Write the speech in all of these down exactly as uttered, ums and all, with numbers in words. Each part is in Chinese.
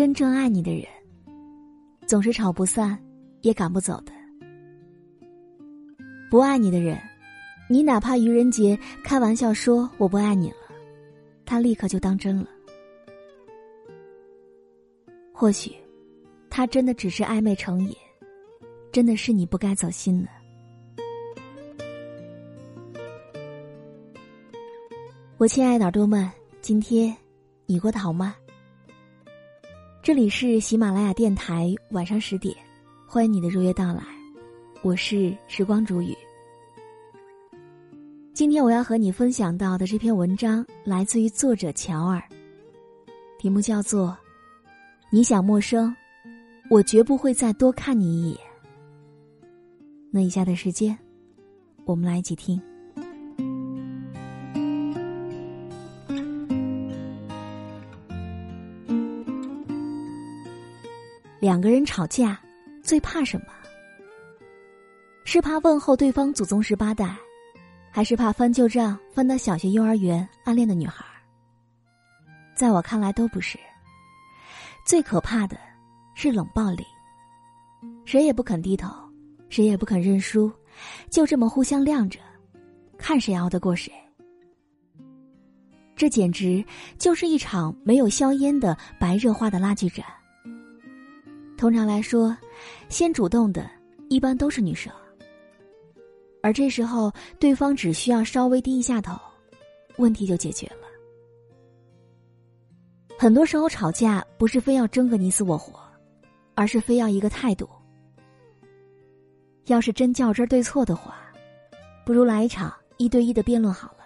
真正爱你的人，总是吵不散，也赶不走的。不爱你的人，你哪怕愚人节开玩笑说我不爱你了，他立刻就当真了。或许他真的只是暧昧成瘾，真的是你不该走心的。我亲爱的耳朵们，今天你过得好吗？这里是喜马拉雅电台，晚上十点，欢迎你的如约到来，我是时光煮雨。今天我要和你分享到的这篇文章来自于作者乔尔，题目叫做你想陌生，我绝不会再多看你一眼。那以下的时间我们来一起听。两个人吵架最怕什么？是怕问候对方祖宗十八代，还是怕翻旧账，翻到小学幼儿园暗恋的女孩？在我看来都不是。最可怕的是冷暴力，谁也不肯低头，谁也不肯认输，就这么互相晾着，看谁熬得过谁。这简直就是一场没有硝烟的白热化的拉锯战。通常来说，先主动的一般都是女生，而这时候对方只需要稍微低一下头，问题就解决了。很多时候吵架不是非要争个你死我活，而是非要一个态度。要是真较真对错的话，不如来一场一对一的辩论好了，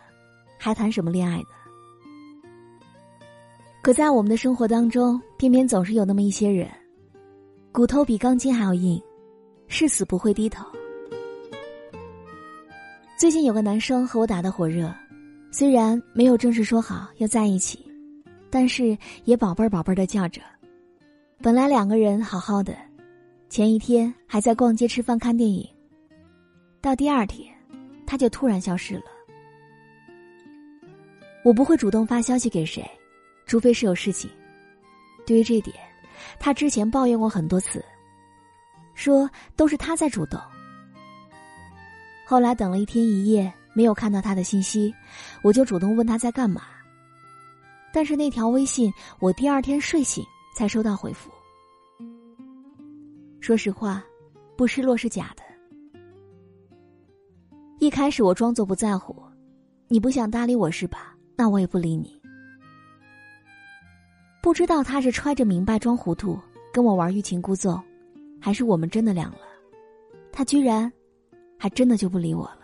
还谈什么恋爱呢？可在我们的生活当中，偏偏总是有那么一些人，骨头比钢筋还要硬，誓死不会低头。最近有个男生和我打得火热，虽然没有正式说好要在一起，但是也宝贝儿宝贝儿的叫着。本来两个人好好的，前一天还在逛街吃饭看电影，到第二天他就突然消失了。我不会主动发消息给谁，除非是有事情。对于这点，他之前抱怨过很多次，说都是他在主动。后来等了一天一夜没有看到他的信息，我就主动问他在干嘛。但是那条微信我第二天睡醒才收到回复。说实话，不失落是假的。一开始我装作不在乎，你不想搭理我是吧？那我也不理你。不知道他是揣着明白装糊涂跟我玩欲擒故纵，还是我们真的凉了，他居然还真的就不理我了。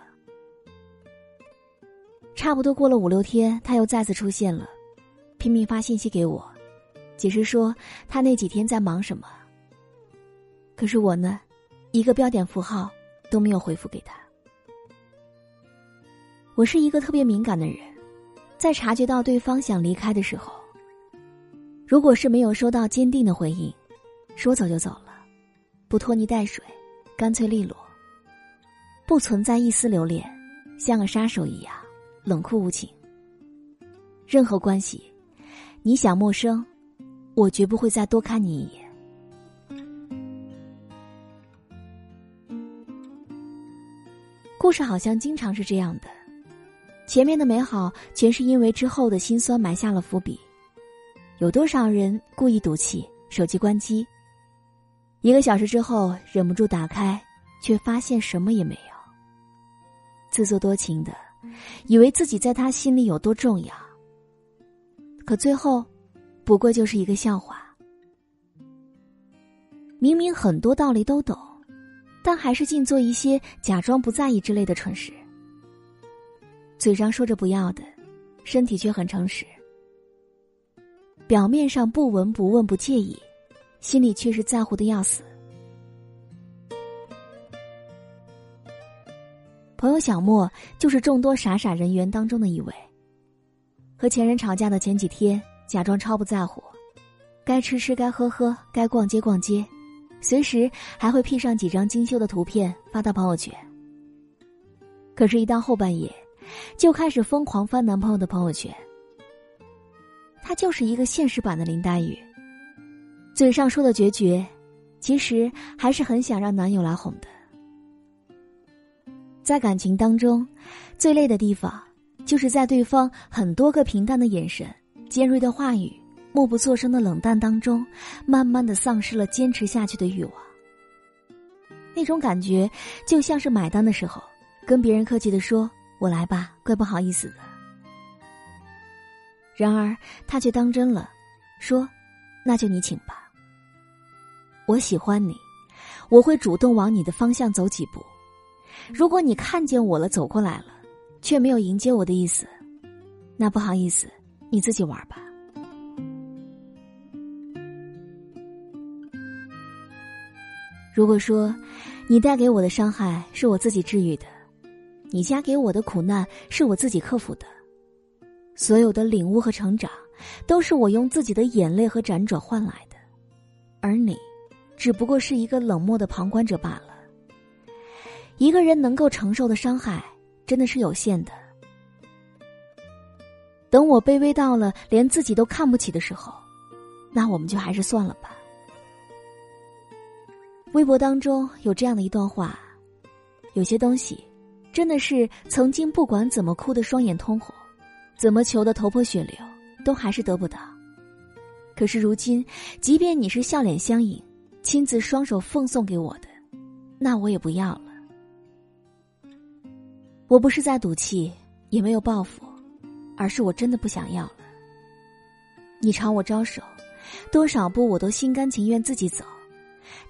差不多过了五六天，他又再次出现了，拼命发信息给我，解释说他那几天在忙什么。可是我呢，一个标点符号都没有回复给他。我是一个特别敏感的人，在察觉到对方想离开的时候，如果是没有收到坚定的回应，说走就走了，不拖泥带水，干脆利落，不存在一丝留恋，像个杀手一样冷酷无情。任何关系，你想陌生，我绝不会再多看你一眼。故事好像经常是这样的，前面的美好全是因为之后的辛酸埋下了伏笔。有多少人故意赌气，手机关机，一个小时之后忍不住打开，却发现什么也没有。自作多情的以为自己在他心里有多重要，可最后不过就是一个笑话。明明很多道理都懂，但还是尽做一些假装不在意之类的蠢事。嘴上说着不要的，身体却很诚实。表面上不闻不问不介意，心里却是在乎的要死。朋友小莫就是众多傻傻人员当中的一位。和前任吵架的前几天，假装超不在乎，该吃吃，该喝喝，该逛街逛街，随时还会P上几张精修的图片发到朋友圈。可是一到后半夜，就开始疯狂翻男朋友的朋友圈。她就是一个现实版的林黛玉，嘴上说的决绝，其实还是很想让男友来哄的。在感情当中，最累的地方就是在对方很多个平淡的眼神、尖锐的话语、默不作声的冷淡当中，慢慢的丧失了坚持下去的欲望。那种感觉就像是买单的时候跟别人客气的说，我来吧，怪不好意思的。然而他却当真了，说那就你请吧，我喜欢你，我会主动往你的方向走几步，如果你看见我了走过来了却没有迎接我的意思，那不好意思，你自己玩吧。如果说你带给我的伤害是我自己治愈的，你加给我的苦难是我自己克服的，所有的领悟和成长都是我用自己的眼泪和辗转换来的，而你只不过是一个冷漠的旁观者罢了。一个人能够承受的伤害真的是有限的。等我卑微到了连自己都看不起的时候，那我们就还是算了吧。微博当中有这样的一段话，有些东西真的是曾经不管怎么哭得双眼通红，怎么求得头破血流，都还是得不到。可是如今即便你是笑脸相迎，亲自双手奉送给我的，那我也不要了。我不是在赌气，也没有报复，而是我真的不想要了。你朝我招手，多少步我都心甘情愿自己走，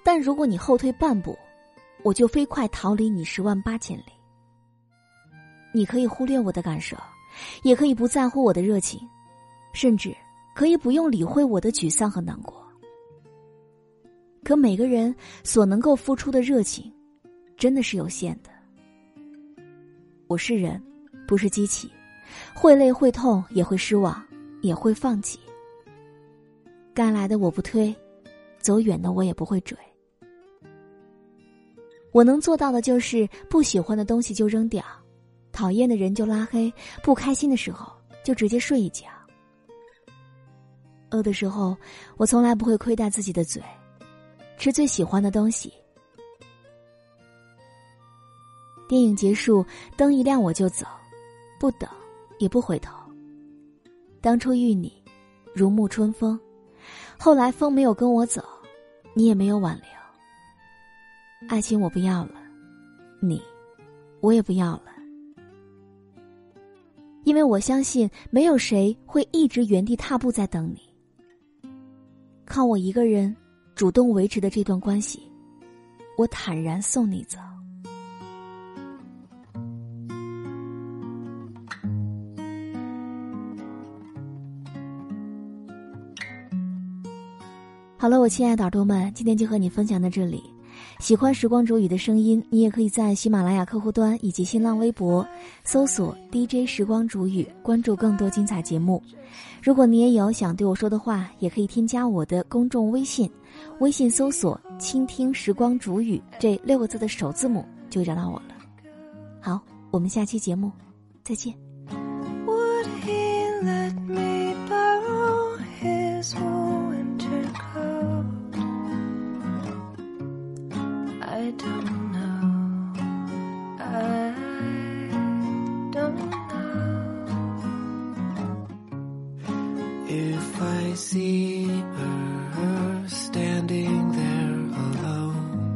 但如果你后退半步，我就飞快逃离你十万八千里。你可以忽略我的感受，也可以不在乎我的热情，甚至可以不用理会我的沮丧和难过。可每个人所能够付出的热情真的是有限的。我是人，不是机器，会累会痛，也会失望，也会放弃。该来的我不推，走远的我也不会追。我能做到的就是不喜欢的东西就扔掉，讨厌的人就拉黑，不开心的时候就直接睡一觉。饿的时候我从来不会亏待自己的嘴，吃最喜欢的东西。电影结束，灯一亮我就走，不等也不回头。当初遇你如沐春风，后来风没有跟我走，你也没有挽留。爱情我不要了，你我也不要了。因为我相信没有谁会一直原地踏步在等你。靠我一个人主动维持的这段关系，我坦然送你走。好了，我亲爱的耳朵们，今天就和你分享到这里。喜欢时光煮雨的声音，你也可以在喜马拉雅客户端以及新浪微博搜索 D J 时光煮雨，关注更多精彩节目。如果你也有想对我说的话，也可以添加我的公众微信，微信搜索倾听时光煮雨这六个字的首字母就找到我了。好，我们下期节目再见。If I see her standing there alone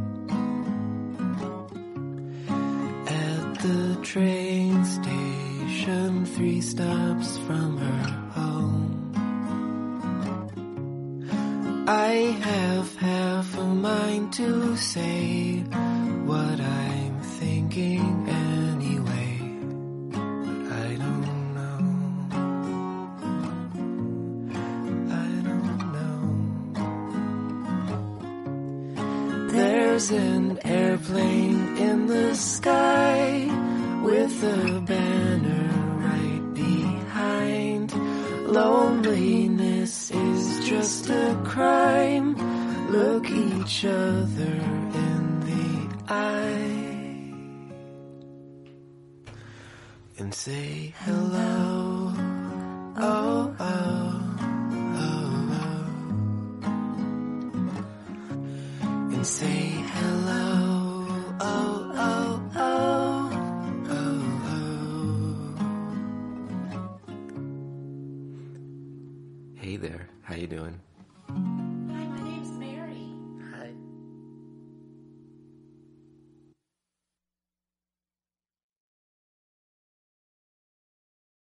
at the train station, three stops from her home, I have half a mind to say what I'm thinking anyway. There's an airplane in the sky with a banner right behind. Loneliness is just a crime. Look each other in the eye and say hello. Oh, oh, oh, oh. say hello, oh, oh, oh, oh, oh. Hey there, how you doing?